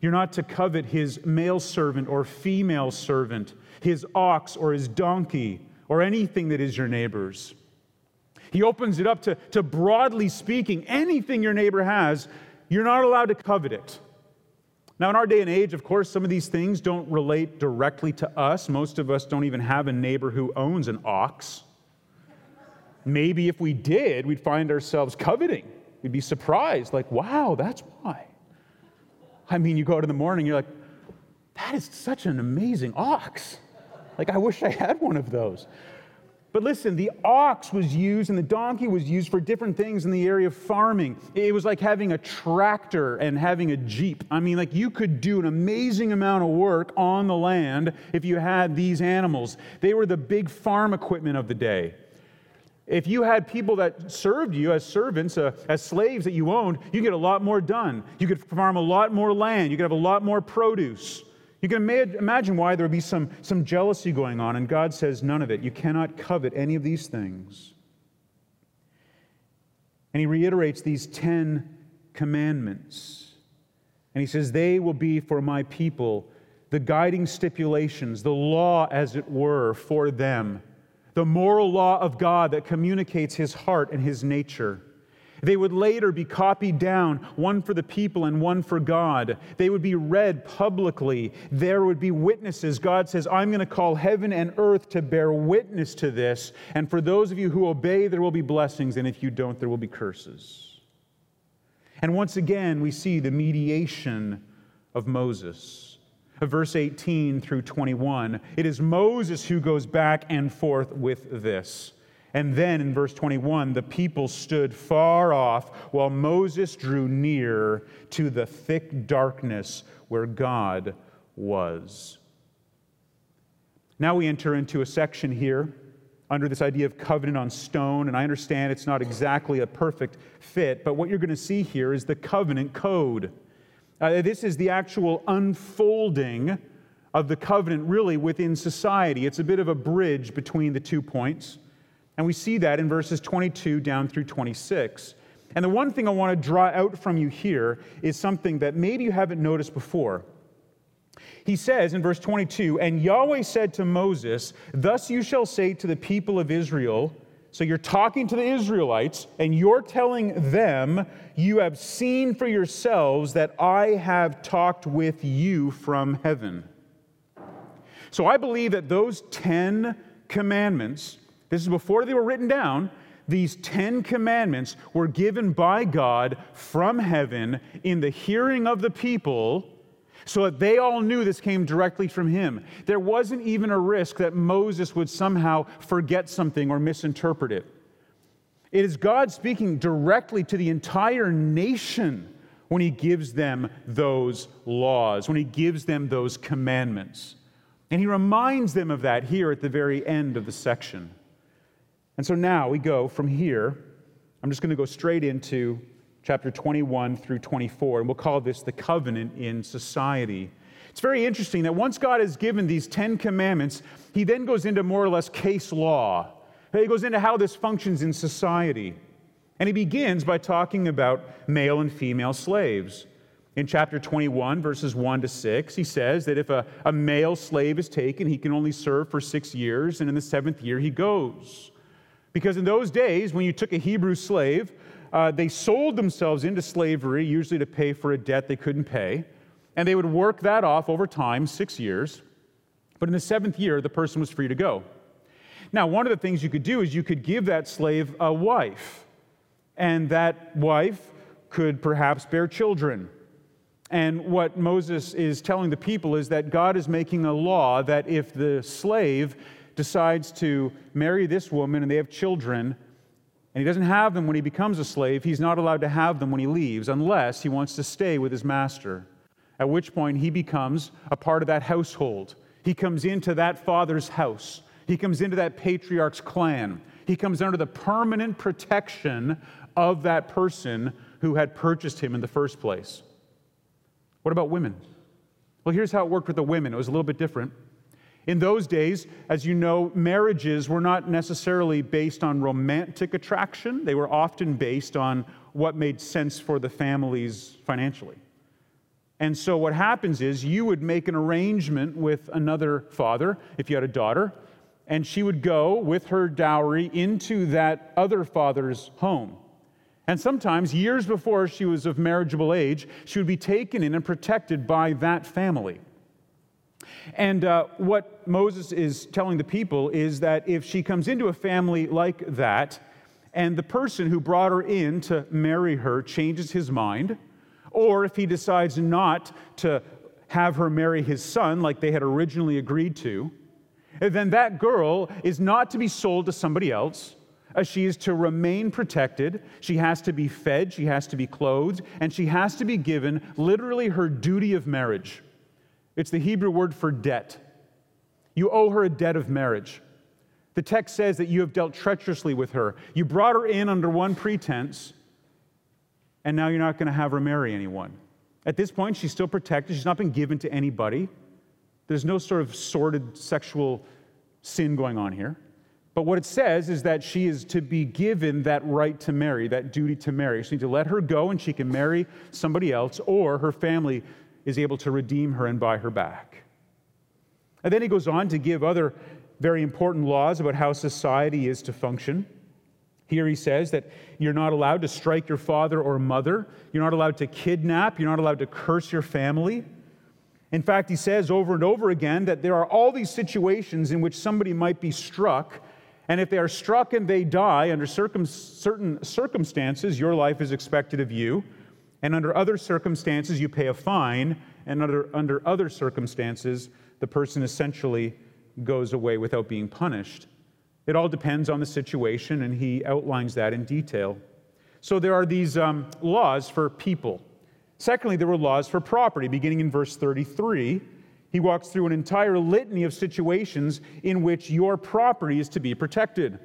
You're not to covet his male servant or female servant, his ox or his donkey, or anything that is your neighbor's. He opens it up to, to broadly speaking, anything your neighbor has, you're not allowed to covet it. Now, in our day and age, of course, some of these things don't relate directly to us. Most of us don't even have a neighbor who owns an ox. Maybe if we did, we'd find ourselves coveting. We'd be surprised, like, wow, that's why. I mean, you go out in the morning, you're like, that is such an amazing ox. Like, I wish I had one of those. But listen, the ox was used and the donkey was used for different things in the area of farming. It was like having a tractor and having a Jeep. I mean, like, you could do an amazing amount of work on the land if you had these animals. They were the big farm equipment of the day. If you had people that served you as servants, uh, as slaves that you owned, you get a lot more done. You could farm a lot more land. You could have a lot more produce. You can imagine why there would be some, some jealousy going on, and God says none of it. You cannot covet any of these things. And he reiterates these ten commandments. And he says, they will be for my people, the guiding stipulations, the law, as it were, for them. The moral law of God that communicates his heart and his nature. They would later be copied down, one for the people and one for God. They would be read publicly. There would be witnesses. God says, I'm going to call heaven and earth to bear witness to this. And for those of you who obey, there will be blessings. And if you don't, there will be curses. And once again, we see the mediation of Moses. Verse eighteen through twenty-one, it is Moses who goes back and forth with this. And then in verse twenty-one, the people stood far off while Moses drew near to the thick darkness where God was. Now we enter into a section here under this idea of covenant on stone. And I understand it's not exactly a perfect fit, but what you're going to see here is the covenant code. Uh, this is the actual unfolding of the covenant really within society. It's a bit of a bridge between the two points. And we see that in verses twenty-two down through twenty-six. And the one thing I want to draw out from you here is something that maybe you haven't noticed before. He says in verse twenty-two, and Yahweh said to Moses, thus you shall say to the people of Israel. So you're talking to the Israelites, and you're telling them, you have seen for yourselves that I have talked with you from heaven. So I believe that those ten commandments, this is before they were written down, these Ten Commandments were given by God from heaven in the hearing of the people so that they all knew this came directly from him. There wasn't even a risk that Moses would somehow forget something or misinterpret it. It is God speaking directly to the entire nation when he gives them those laws, when he gives them those commandments. And he reminds them of that here at the very end of the section. And so now we go from here. I'm just going to go straight into chapter twenty-one through twenty-four, and we'll call this the covenant in society. It's very interesting that once God has given these Ten Commandments, he then goes into more or less case law. He goes into how this functions in society. And he begins by talking about male and female slaves. In chapter twenty-one, verses one to six, he says that if a, a male slave is taken, he can only serve for six years, and in the seventh year he goes. Because in those days, when you took a Hebrew slave, uh, they sold themselves into slavery, usually to pay for a debt they couldn't pay. And they would work that off over time, six years. But in the seventh year, the person was free to go. Now, one of the things you could do is you could give that slave a wife. And that wife could perhaps bear children. And what Moses is telling the people is that God is making a law that if the slave decides to marry this woman and they have children, and he doesn't have them when he becomes a slave, he's not allowed to have them when he leaves unless he wants to stay with his master, at which point he becomes a part of that household. He comes into that father's house. He comes into that patriarch's clan. He comes under the permanent protection of that person who had purchased him in the first place. What about women? Well, here's how it worked with the women. It was a little bit different. In those days, as you know, marriages were not necessarily based on romantic attraction. They were often based on what made sense for the families financially. And so what happens is you would make an arrangement with another father, if you had a daughter, and she would go with her dowry into that other father's home. And sometimes, years before she was of marriageable age, she would be taken in and protected by that family. And uh, what Moses is telling the people is that if she comes into a family like that, and the person who brought her in to marry her changes his mind, or if he decides not to have her marry his son like they had originally agreed to, then that girl is not to be sold to somebody else. She is to remain protected. She has to be fed, she has to be clothed, and she has to be given literally her duty of marriage. It's the Hebrew word for debt. You owe her a debt of marriage. The text says that you have dealt treacherously with her. You brought her in under one pretense, and now you're not going to have her marry anyone. At this point, she's still protected. She's not been given to anybody. There's no sort of sordid sexual sin going on here. But what it says is that she is to be given that right to marry, that duty to marry. So you need to let her go and she can marry somebody else, or her family is able to redeem her and buy her back. And then he goes on to give other very important laws about how society is to function. Here he says that you're not allowed to strike your father or mother. You're not allowed to kidnap. You're not allowed to curse your family. In fact, he says over and over again that there are all these situations in which somebody might be struck, and if they are struck and they die under circum- certain circumstances, your life is expected of you, and under other circumstances, you pay a fine, and under, under other circumstances, the person essentially goes away without being punished. It all depends on the situation, and he outlines that in detail. So there are these um, laws for people. Secondly, there were laws for property. Beginning in verse thirty-three, he walks through an entire litany of situations in which your property is to be protected.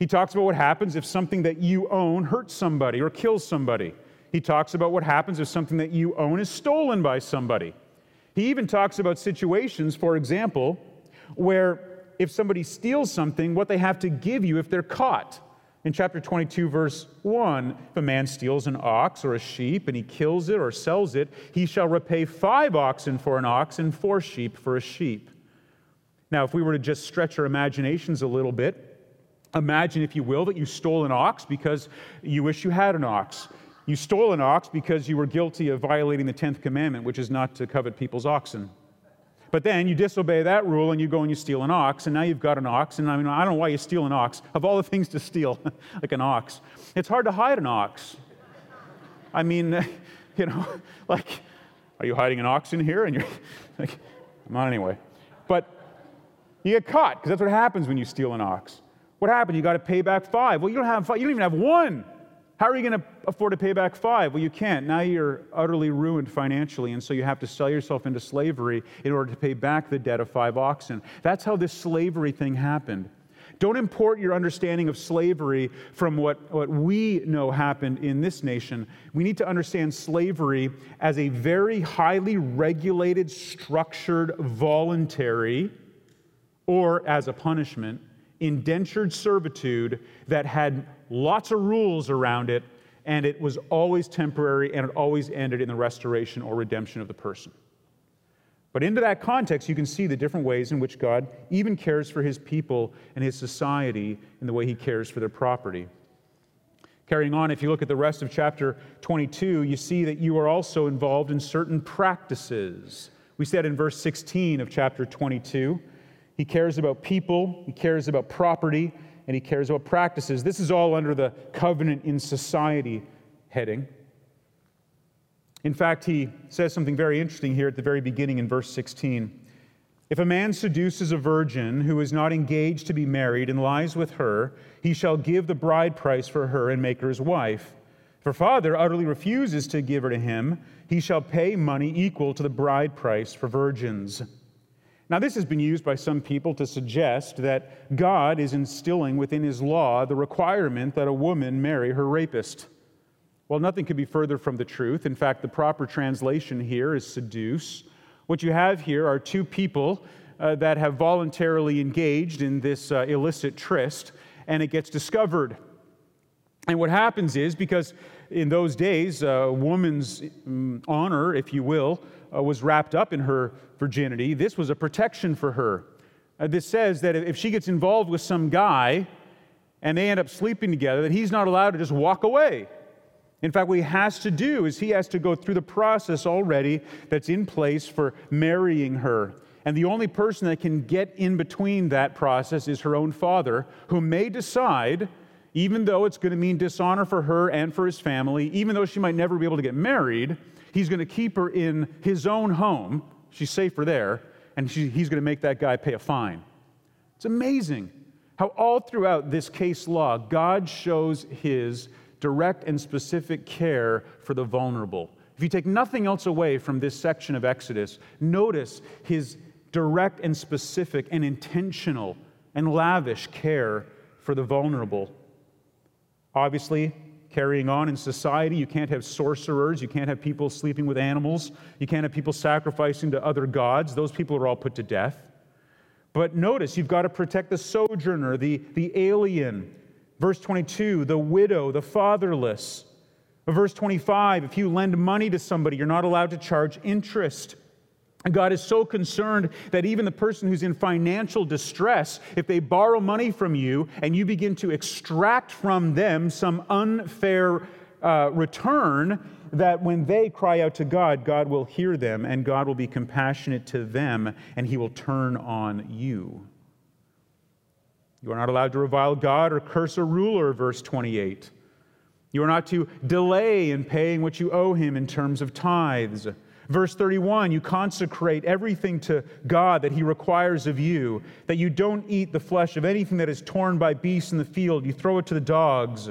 He talks about what happens if something that you own hurts somebody or kills somebody. He talks about what happens if something that you own is stolen by somebody. He even talks about situations, for example, where if somebody steals something, what they have to give you if they're caught. In chapter twenty-two, verse one, if a man steals an ox or a sheep and he kills it or sells it, he shall repay five oxen for an ox and four sheep for a sheep. Now, if we were to just stretch our imaginations a little bit, imagine, if you will, that you stole an ox because you wish you had an ox. You stole an ox because you were guilty of violating the tenth commandment, which is not to covet people's oxen. But then you disobey that rule and you go and you steal an ox, and now you've got an ox, and I mean, I don't know why you steal an ox. Of all the things to steal, like an ox. It's hard to hide an ox. I mean, you know, like, are you hiding an ox in here? And you're like, I'm not anyway. But you get caught, because that's what happens when you steal an ox. What happened? You got to pay back five. Well, you don't have five. You don't even have one. How are you going to afford to pay back five? Well, you can't. Now you're utterly ruined financially, and so you have to sell yourself into slavery in order to pay back the debt of five oxen. That's how this slavery thing happened. Don't import your understanding of slavery from what, what we know happened in this nation. We need to understand slavery as a very highly regulated, structured, voluntary, or as a punishment, indentured servitude that had lots of rules around it, and it was always temporary, and it always ended in the restoration or redemption of the person. But into that context, you can see the different ways in which God even cares for his people and his society in the way he cares for their property. Carrying on, if you look at the rest of chapter twenty-two, you see that you are also involved in certain practices. We said in verse sixteen of chapter twenty-two, he cares about people, he cares about property, and he cares about practices. This is all under the covenant in society heading. In fact, he says something very interesting here at the very beginning in verse sixteen. If a man seduces a virgin who is not engaged to be married and lies with her, he shall give the bride price for her and make her his wife. If her father utterly refuses to give her to him, he shall pay money equal to the bride price for virgins. Now, this has been used by some people to suggest that God is instilling within his law the requirement that a woman marry her rapist. Well, nothing could be further from the truth. In fact, the proper translation here is seduce. What you have here are two people uh, that have voluntarily engaged in this uh, illicit tryst, and it gets discovered. And what happens is, because in those days, a woman's honor, if you will, uh, was wrapped up in her virginity, this was a protection for her. Uh, this says that if she gets involved with some guy and they end up sleeping together, that he's not allowed to just walk away. In fact, what he has to do is he has to go through the process already that's in place for marrying her. And the only person that can get in between that process is her own father, who may decide, even though it's going to mean dishonor for her and for his family, even though she might never be able to get married, he's going to keep her in his own home. She's safer there. And she, he's going to make that guy pay a fine. It's amazing how all throughout this case law, God shows his direct and specific care for the vulnerable. If you take nothing else away from this section of Exodus, notice his direct and specific and intentional and lavish care for the vulnerable. Obviously, carrying on in society, you can't have sorcerers, you can't have people sleeping with animals, you can't have people sacrificing to other gods. Those people are all put to death. But notice, you've got to protect the sojourner, the, the alien. Verse twenty-two, the widow, the fatherless. Verse twenty-five, if you lend money to somebody, you're not allowed to charge interest. And God is so concerned that even the person who's in financial distress, if they borrow money from you and you begin to extract from them some unfair uh, return, that when they cry out to God, God will hear them and God will be compassionate to them and he will turn on you. You are not allowed to revile God or curse a ruler, verse twenty-eight. You are not to delay in paying what you owe him in terms of tithes. Verse thirty-one, you consecrate everything to God that he requires of you, that you don't eat the flesh of anything that is torn by beasts in the field. You throw it to the dogs.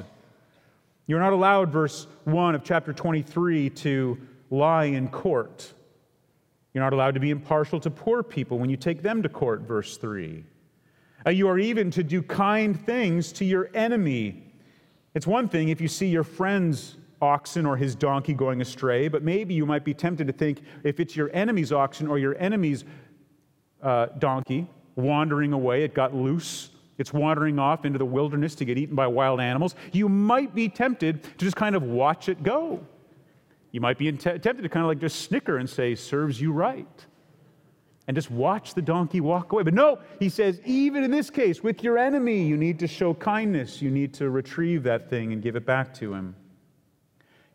You're not allowed, verse one of chapter twenty-three, to lie in court. You're not allowed to be impartial to poor people when you take them to court, verse three. Uh, you are even to do kind things to your enemy. It's one thing if you see your friend's oxen or his donkey going astray, but maybe you might be tempted to think if it's your enemy's oxen or your enemy's uh, donkey wandering away, it got loose, it's wandering off into the wilderness to get eaten by wild animals, you might be tempted to just kind of watch it go. You might be in te- tempted to kind of like just snicker and say, serves you right. And just watch the donkey walk away. But no, he says, even in this case, with your enemy, you need to show kindness. You need to retrieve that thing and give it back to him.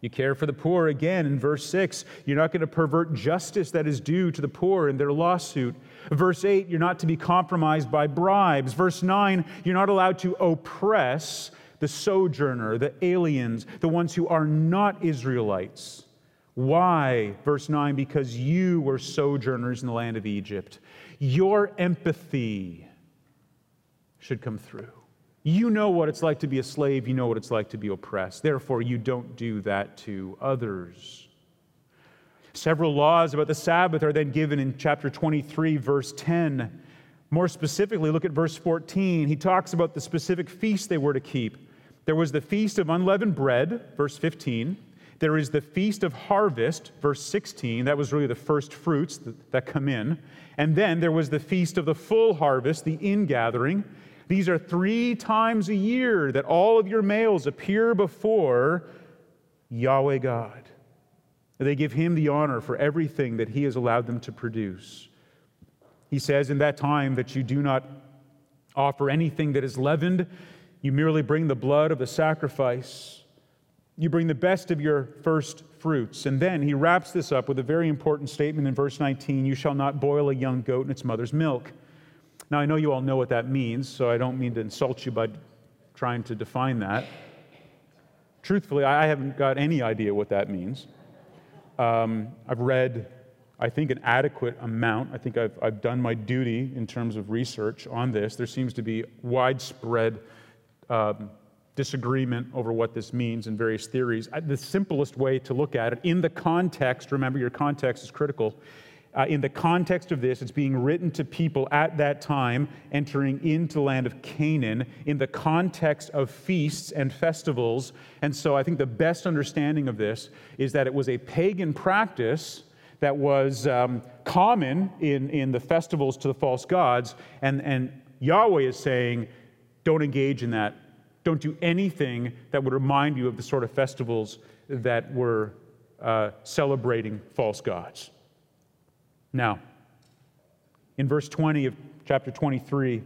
You care for the poor again in verse six. You're not going to pervert justice that is due to the poor in their lawsuit. Verse eight, you're not to be compromised by bribes. Verse nine, you're not allowed to oppress the sojourner, the aliens, the ones who are not Israelites. Why? Verse nine, because you were sojourners in the land of Egypt. Your empathy should come through. You know what it's like to be a slave. You know what it's like to be oppressed. Therefore, you don't do that to others. Several laws about the Sabbath are then given in chapter twenty-three, verse ten. More specifically, look at verse fourteen. He talks about the specific feasts they were to keep. There was the feast of unleavened bread, verse fifteen. There is the Feast of Harvest, verse sixteen. That was really the first fruits that, that come in. And then there was the Feast of the Full Harvest, the ingathering. These are three times a year that all of your males appear before Yahweh God. They give him the honor for everything that he has allowed them to produce. He says in that time that you do not offer anything that is leavened. You merely bring the blood of the sacrifice. You bring the best of your first fruits. And then he wraps this up with a very important statement in verse nineteen. You shall not boil a young goat in its mother's milk. Now, I know you all know what that means, so I don't mean to insult you by trying to define that. Truthfully, I haven't got any idea what that means. Um, I've read, I think, an adequate amount. I think I've, I've done my duty in terms of research on this. There seems to be widespread um disagreement over what this means in various theories. The simplest way to look at it, in the context, remember your context is critical, uh, in the context of this, it's being written to people at that time entering into the land of Canaan in the context of feasts and festivals. And so I think the best understanding of this is that it was a pagan practice that was um, common in, in the festivals to the false gods. And, and Yahweh is saying, don't engage in that. Don't do anything that would remind you of the sort of festivals that were uh, celebrating false gods. Now, in verse twenty of chapter twenty-three,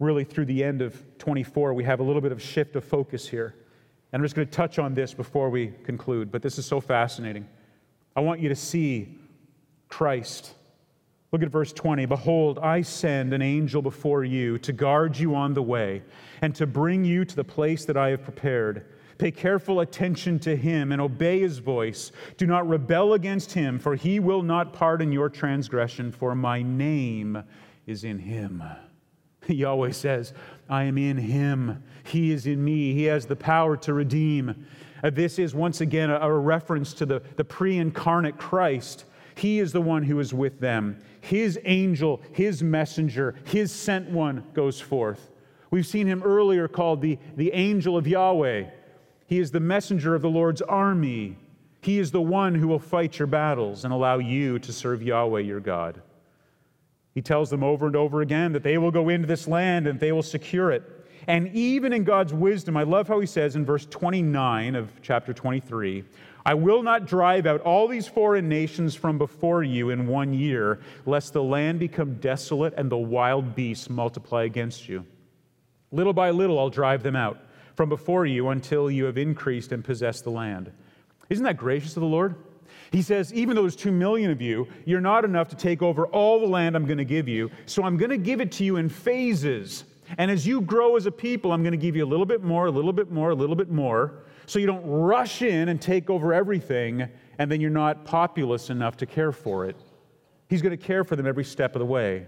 really through the end of twenty-four, we have a little bit of shift of focus here. And I'm just going to touch on this before we conclude, but this is so fascinating. I want you to see Christ. Look at verse twenty. Behold, I send an angel before you to guard you on the way and to bring you to the place that I have prepared. Pay careful attention to him and obey his voice. Do not rebel against him, for he will not pardon your transgression, for my name is in him. Yahweh says, I am in him. He is in me. He has the power to redeem. Uh, this is once again a, a reference to the, the pre-incarnate Christ. He is the one who is with them. His angel, his messenger, his sent one goes forth. We've seen him earlier called the, the angel of Yahweh. He is the messenger of the Lord's army. He is the one who will fight your battles and allow you to serve Yahweh your God. He tells them over and over again that they will go into this land and they will secure it. And even in God's wisdom, I love how he says in verse twenty-nine of chapter twenty-three, I will not drive out all these foreign nations from before you in one year, lest the land become desolate and the wild beasts multiply against you. Little by little, I'll drive them out from before you until you have increased and possessed the land. Isn't that gracious of the Lord? He says, even though there's two million of you, you're not enough to take over all the land I'm going to give you. So I'm going to give it to you in phases. And as you grow as a people, I'm going to give you a little bit more, a little bit more, a little bit more. So you don't rush in and take over everything, and then you're not populous enough to care for it. He's going to care for them every step of the way.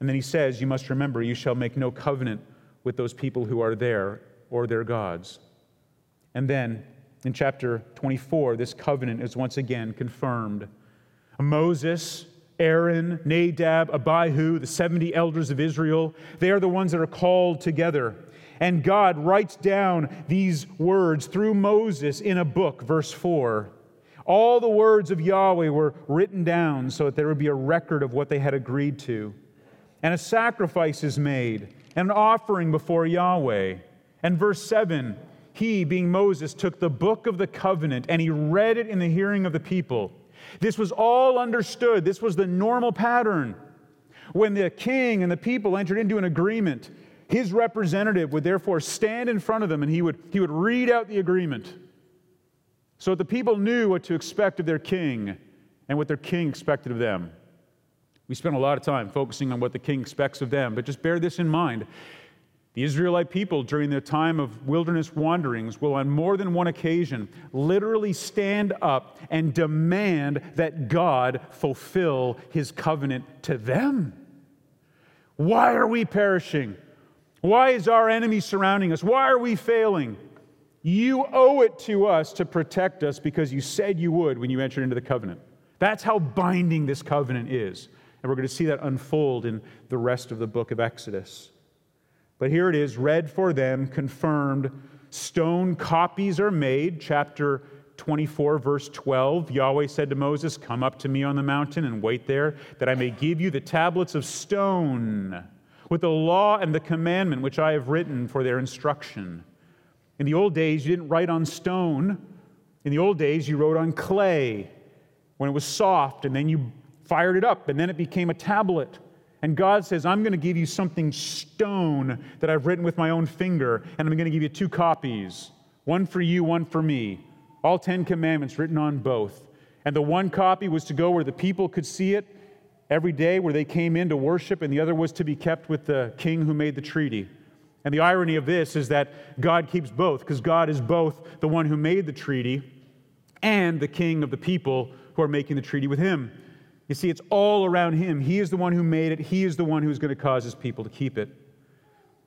And then he says, you must remember, you shall make no covenant with those people who are there or their gods. And then in chapter twenty-four, this covenant is once again confirmed. Moses, Aaron, Nadab, Abihu, the seventy elders of Israel, they are the ones that are called together. And God writes down these words through Moses in a book, verse four. All the words of Yahweh were written down so that there would be a record of what they had agreed to. And a sacrifice is made, and an offering before Yahweh. And verse seven, he, being Moses, took the book of the covenant and he read it in the hearing of the people. This was all understood. This was the normal pattern. When the king and the people entered into an agreement, his representative would therefore stand in front of them and he would, he would read out the agreement so that the people knew what to expect of their king and what their king expected of them. We spent a lot of time focusing on what the king expects of them, but just bear this in mind. The Israelite people during their time of wilderness wanderings will on more than one occasion literally stand up and demand that God fulfill his covenant to them. Why are we perishing? Why is our enemy surrounding us? Why are we failing? You owe it to us to protect us because you said you would when you entered into the covenant. That's how binding this covenant is. And we're going to see that unfold in the rest of the book of Exodus. But here it is, read for them, confirmed. Stone copies are made. Chapter twenty-four, verse twelve, Yahweh said to Moses, come up to me on the mountain and wait there, that I may give you the tablets of stone with the law and the commandment which I have written for their instruction. In the old days, you didn't write on stone. In the old days, you wrote on clay when it was soft, and then you fired it up, and then it became a tablet. And God says, I'm going to give you something stone that I've written with my own finger, and I'm going to give you two copies, one for you, one for me, all Ten Commandments written on both. And the one copy was to go where the people could see it every day where they came in to worship, and the other was to be kept with the king who made the treaty. And the irony of this is that God keeps both, because God is both the one who made the treaty and the king of the people who are making the treaty with him. You see, it's all around him. He is the one who made it. He is the one who's going to cause his people to keep it.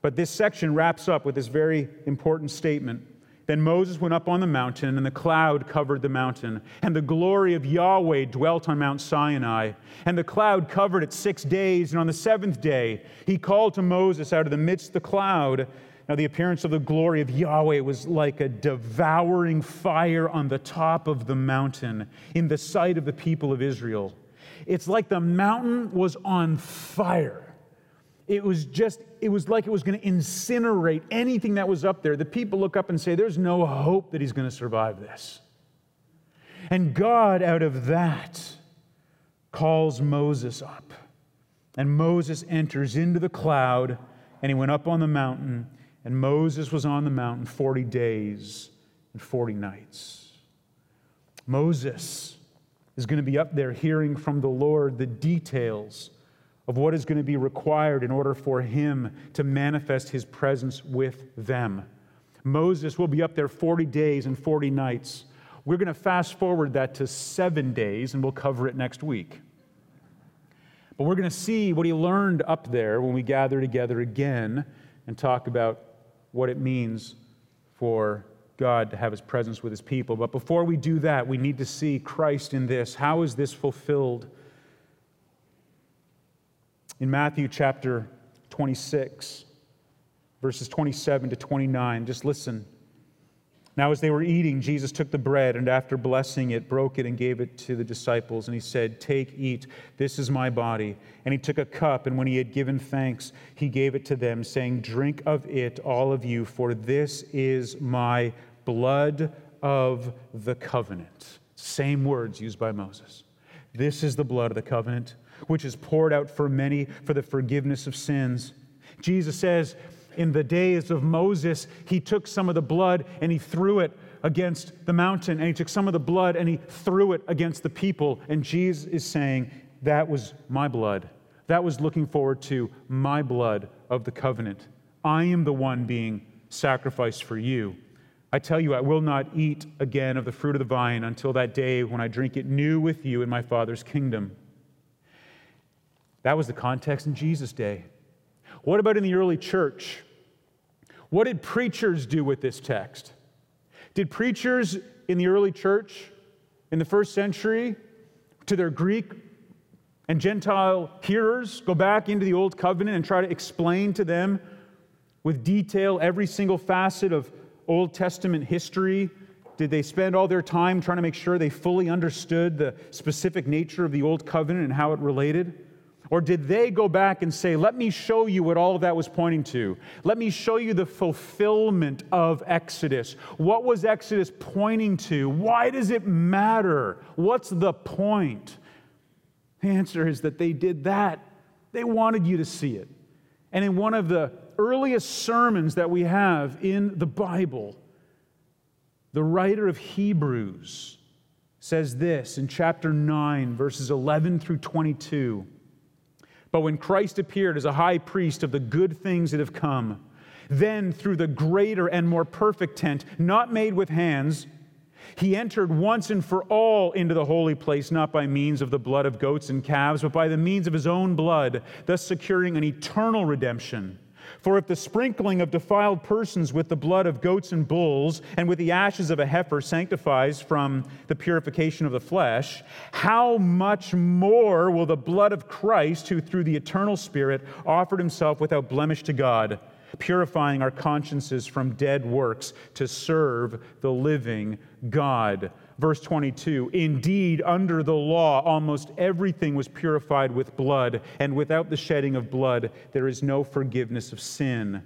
But this section wraps up with this very important statement. Then Moses went up on the mountain, and the cloud covered the mountain. And the glory of Yahweh dwelt on Mount Sinai. And the cloud covered it six days, and on the seventh day he called to Moses out of the midst of the cloud. Now the appearance of the glory of Yahweh was like a devouring fire on the top of the mountain in the sight of the people of Israel. It's like the mountain was on fire. It was just, it was like it was going to incinerate anything that was up there. The people look up and say, there's no hope that he's going to survive this. And God, out of that, calls Moses up. And Moses enters into the cloud, and he went up on the mountain, And Moses was on the mountain forty days and forty nights. Moses is going to be up there hearing from the Lord the details of what is going to be required in order for him to manifest his presence with them. Moses will be up there forty days and forty nights. We're going to fast forward that to seven days, and we'll cover it next week. But we're going to see what he learned up there when we gather together again and talk about what it means for God to have his presence with his people. But before we do that, we need to see Christ in this. How is this fulfilled? In Matthew chapter twenty-six, verses twenty-seven to twenty-nine, just listen. Now as they were eating, Jesus took the bread, and after blessing it, broke it and gave it to the disciples. And he said, "Take, eat, this is my body." And he took a cup, and when he had given thanks, he gave it to them, saying, "Drink of it, all of you, for this is my blood of the covenant." Same words used by Moses. This is the blood of the covenant, which is poured out for many for the forgiveness of sins. Jesus says, in the days of Moses, he took some of the blood and he threw it against the mountain, and he took some of the blood and he threw it against the people. And Jesus is saying, that was my blood. That was looking forward to my blood of the covenant. I am the one being sacrificed for you. I tell you, I will not eat again of the fruit of the vine until that day when I drink it new with you in my Father's kingdom. That was the context in Jesus' day. What about in the early church? What did preachers do with this text? Did preachers in the early church in the first century to their Greek and Gentile hearers go back into the Old Covenant and try to explain to them with detail every single facet of Old Testament history? Did they spend all their time trying to make sure they fully understood the specific nature of the Old Covenant and how it related? Or did they go back and say, let me show you what all of that was pointing to. Let me show you the fulfillment of Exodus. What was Exodus pointing to? Why does it matter? What's the point? The answer is that they did that. They wanted you to see it. And in one of the earliest sermons that we have in the Bible, the writer of Hebrews says this in chapter nine, verses eleven through twenty-two. But when Christ appeared as a high priest of the good things that have come, then through the greater and more perfect tent, not made with hands, he entered once and for all into the holy place, not by means of the blood of goats and calves, but by the means of his own blood, thus securing an eternal redemption. For if the sprinkling of defiled persons with the blood of goats and bulls and with the ashes of a heifer sanctifies from the purification of the flesh, how much more will the blood of Christ, who through the eternal Spirit offered himself without blemish to God, purifying our consciences from dead works to serve the living God? Verse twenty-two, indeed, under the law, almost everything was purified with blood, and without the shedding of blood, there is no forgiveness of sin.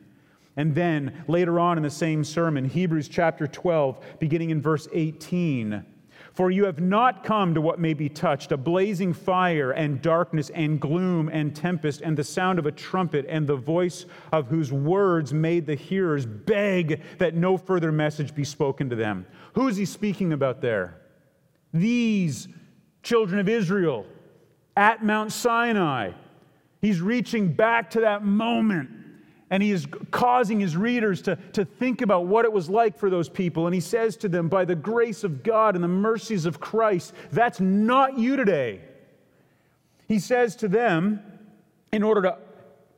And then, later on in the same sermon, Hebrews chapter twelve, beginning in verse eighteen, for you have not come to what may be touched, a blazing fire and darkness and gloom and tempest and the sound of a trumpet and the voice of whose words made the hearers beg that no further message be spoken to them. Who is he speaking about there? These children of Israel at Mount Sinai. He's reaching back to that moment. And he is causing his readers to, to think about what it was like for those people. And he says to them, by the grace of God and the mercies of Christ, that's not you today. He says to them, in order to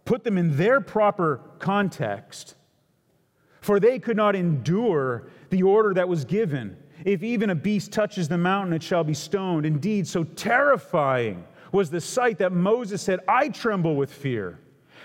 put them in their proper context, for they could not endure the order that was given. If even a beast touches the mountain, it shall be stoned. Indeed, so terrifying was the sight that Moses said, I tremble with fear.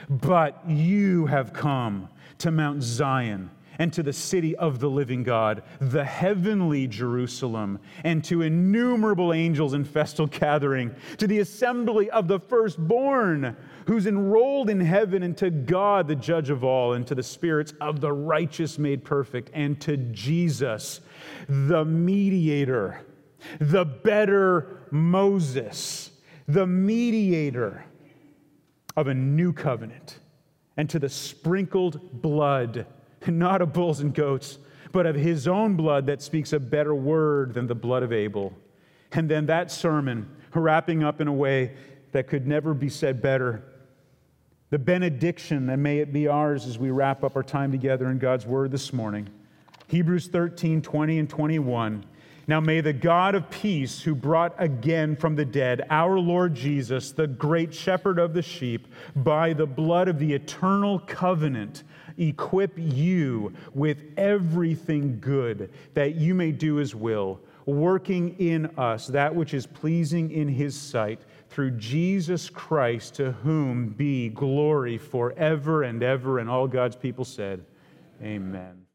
But you have come to Mount Zion and to the city of the living God, the heavenly Jerusalem, and to innumerable angels in festal gathering, to the assembly of the firstborn, who's enrolled in heaven, and to God, the judge of all, and to the spirits of the righteous made perfect, and to Jesus, the mediator, the better Moses, the mediator of a new covenant, and to the sprinkled blood not of bulls and goats, but of his own blood that speaks a better word than the blood of Abel. And then that sermon, wrapping up in a way that could never be said better. The benediction, and may it be ours as we wrap up our time together in God's Word this morning. Hebrews thirteen, twenty and twenty-one. Now may the God of peace, who brought again from the dead our Lord Jesus, the great shepherd of the sheep, by the blood of the eternal covenant, equip you with everything good that you may do his will, working in us that which is pleasing in his sight, through Jesus Christ, to whom be glory forever and ever. And all God's people said, amen.